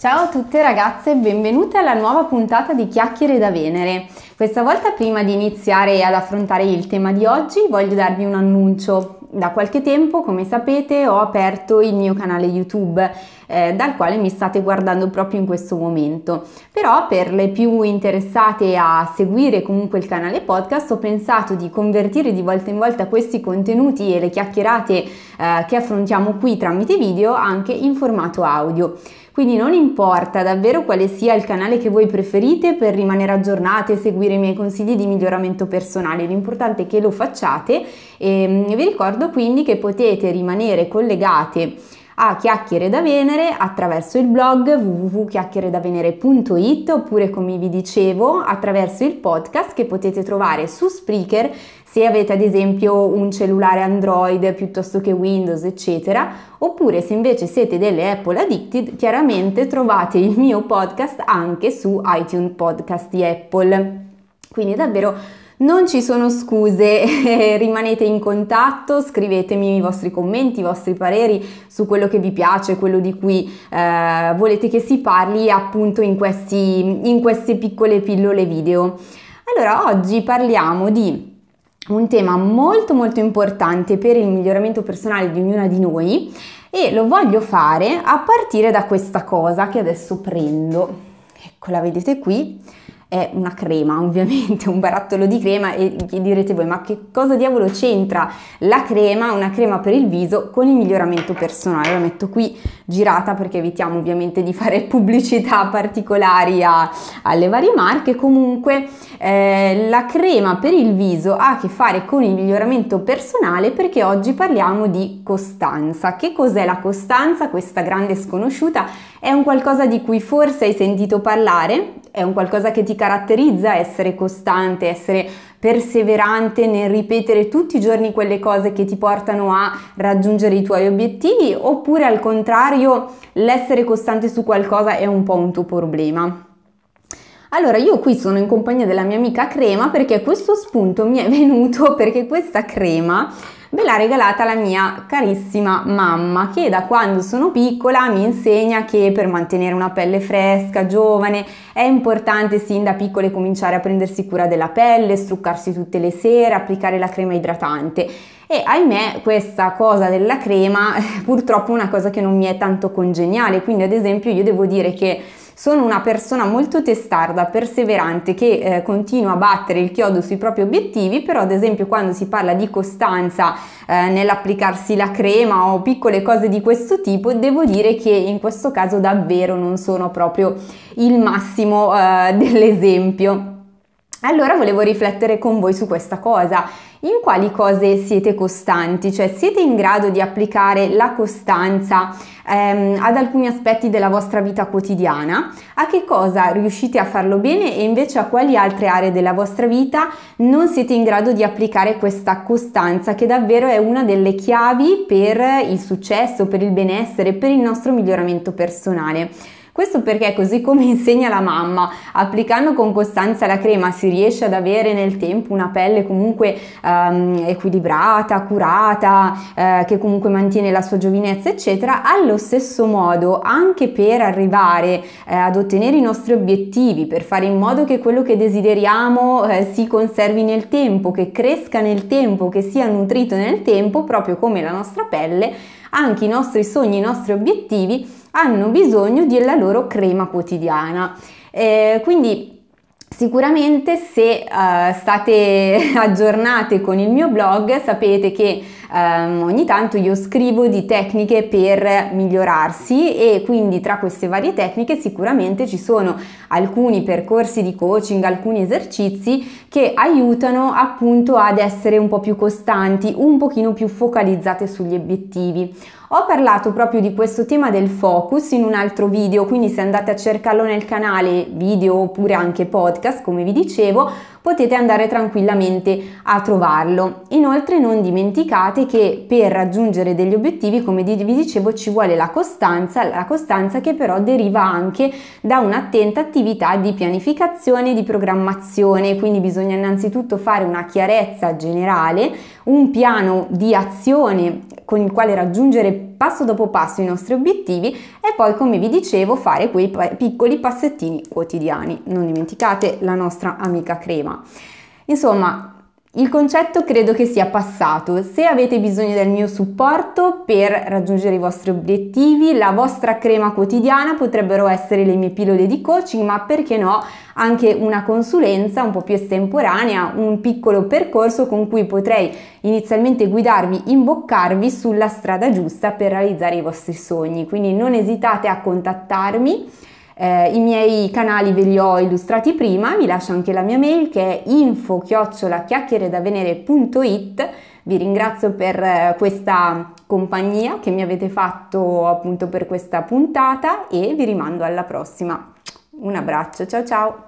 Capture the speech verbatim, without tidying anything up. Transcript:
Ciao a tutte ragazze e benvenute alla nuova puntata di Chiacchiere da Venere. Questa volta, prima di iniziare ad affrontare il tema di oggi, voglio darvi un annuncio. Da qualche tempo, come sapete, ho aperto il mio canale YouTube eh, dal quale mi state guardando proprio in questo momento. Però per le più interessate a seguire comunque il canale podcast, ho pensato di convertire di volta in volta questi contenuti e le chiacchierate eh, che affrontiamo qui tramite video anche in formato audio. Quindi non importa davvero quale sia il canale che voi preferite per rimanere aggiornate e seguire i miei consigli di miglioramento personale, l'importante è che lo facciate e vi ricordo quindi che potete rimanere collegate a Chiacchiere da Venere attraverso il blog w w w punto chiacchiere da venere punto i t oppure, come vi dicevo, attraverso il podcast che potete trovare su Spreaker se avete ad esempio un cellulare Android piuttosto che Windows eccetera, oppure se invece siete delle Apple addicted chiaramente trovate il mio podcast anche su iTunes Podcast di Apple. Quindi davvero non ci sono scuse, rimanete in contatto, scrivetemi i vostri commenti, i vostri pareri su quello che vi piace, quello di cui eh, volete che si parli appunto in, questi, in queste piccole pillole video. Allora, oggi parliamo di un tema molto molto importante per il miglioramento personale di ognuna di noi e lo voglio fare a partire da questa cosa che adesso prendo. Eccola, vedete qui? È una crema, ovviamente, un barattolo di crema, e direte voi: ma che cosa diavolo c'entra la crema, una crema per il viso, con il miglioramento personale? La metto qui girata perché evitiamo ovviamente di fare pubblicità particolari a, alle varie marche. Comunque eh, la crema per il viso ha a che fare con il miglioramento personale perché oggi parliamo di costanza. Che cos'è la costanza? Questa grande sconosciuta. È un qualcosa di cui forse hai sentito parlare, è un qualcosa che ti caratterizza, essere costante, essere perseverante nel ripetere tutti i giorni quelle cose che ti portano a raggiungere i tuoi obiettivi, oppure al contrario l'essere costante su qualcosa è un po' un tuo problema. Allora, io qui sono in compagnia della mia amica Crema perché questo spunto mi è venuto perché questa crema me l'ha regalata la mia carissima mamma, che da quando sono piccola mi insegna che per mantenere una pelle fresca, giovane, è importante sin da piccole cominciare a prendersi cura della pelle, struccarsi tutte le sere, applicare la crema idratante. E ahimè, questa cosa della crema purtroppo è una cosa che non mi è tanto congeniale, quindi ad esempio io devo dire che sono una persona molto testarda, perseverante, che eh, continua a battere il chiodo sui propri obiettivi, però ad esempio quando si parla di costanza eh, nell'applicarsi la crema o piccole cose di questo tipo, devo dire che in questo caso davvero non sono proprio il massimo eh, dell'esempio. Allora volevo riflettere con voi su questa cosa: in quali cose siete costanti? Cioè, siete in grado di applicare la costanza ehm, ad alcuni aspetti della vostra vita quotidiana? A che cosa riuscite a farlo bene e invece a quali altre aree della vostra vita non siete in grado di applicare questa costanza, che davvero è una delle chiavi per il successo, per il benessere, per il nostro miglioramento personale? Questo perché, così come insegna la mamma, applicando con costanza la crema si riesce ad avere nel tempo una pelle comunque ehm, equilibrata, curata, eh, che comunque mantiene la sua giovinezza eccetera. Allo stesso modo, anche per arrivare eh, ad ottenere i nostri obiettivi, per fare in modo che quello che desideriamo eh, si conservi nel tempo, che cresca nel tempo, che sia nutrito nel tempo, proprio come la nostra pelle, anche i nostri sogni, i nostri obiettivi hanno bisogno della loro crema quotidiana. Eh, quindi sicuramente se uh, state aggiornate con il mio blog sapete che um, ogni tanto io scrivo di tecniche per migliorarsi, e quindi tra queste varie tecniche sicuramente ci sono alcuni percorsi di coaching, alcuni esercizi che aiutano appunto ad essere un po' più costanti, un pochino più focalizzate sugli obiettivi. Ho parlato proprio di questo tema del focus in un altro video, quindi se andate a cercarlo nel canale video oppure anche podcast, come vi dicevo, potete andare tranquillamente a trovarlo. Inoltre non dimenticate che per raggiungere degli obiettivi, come vi dicevo, ci vuole la costanza, la costanza che però deriva anche da un'attenta attività di pianificazione e di programmazione, quindi bisogna innanzitutto fare una chiarezza generale, un piano di azione con il quale raggiungere passo dopo passo i nostri obiettivi e poi, come vi dicevo, fare quei piccoli passettini quotidiani. Non dimenticate la nostra amica crema. Insomma, il concetto credo che sia passato. Se avete bisogno del mio supporto per raggiungere i vostri obiettivi, la vostra crema quotidiana potrebbero essere le mie pillole di coaching, ma perché no anche una consulenza un po' più estemporanea, un piccolo percorso con cui potrei inizialmente guidarvi, imboccarvi sulla strada giusta per realizzare i vostri sogni. Quindi non esitate a contattarmi. Eh, i miei canali ve li ho illustrati prima, vi lascio anche la mia mail che è info chiocciola chiacchiere da venere punto it. Vi ringrazio per questa compagnia che mi avete fatto appunto per questa puntata e vi rimando alla prossima. Un abbraccio, ciao ciao!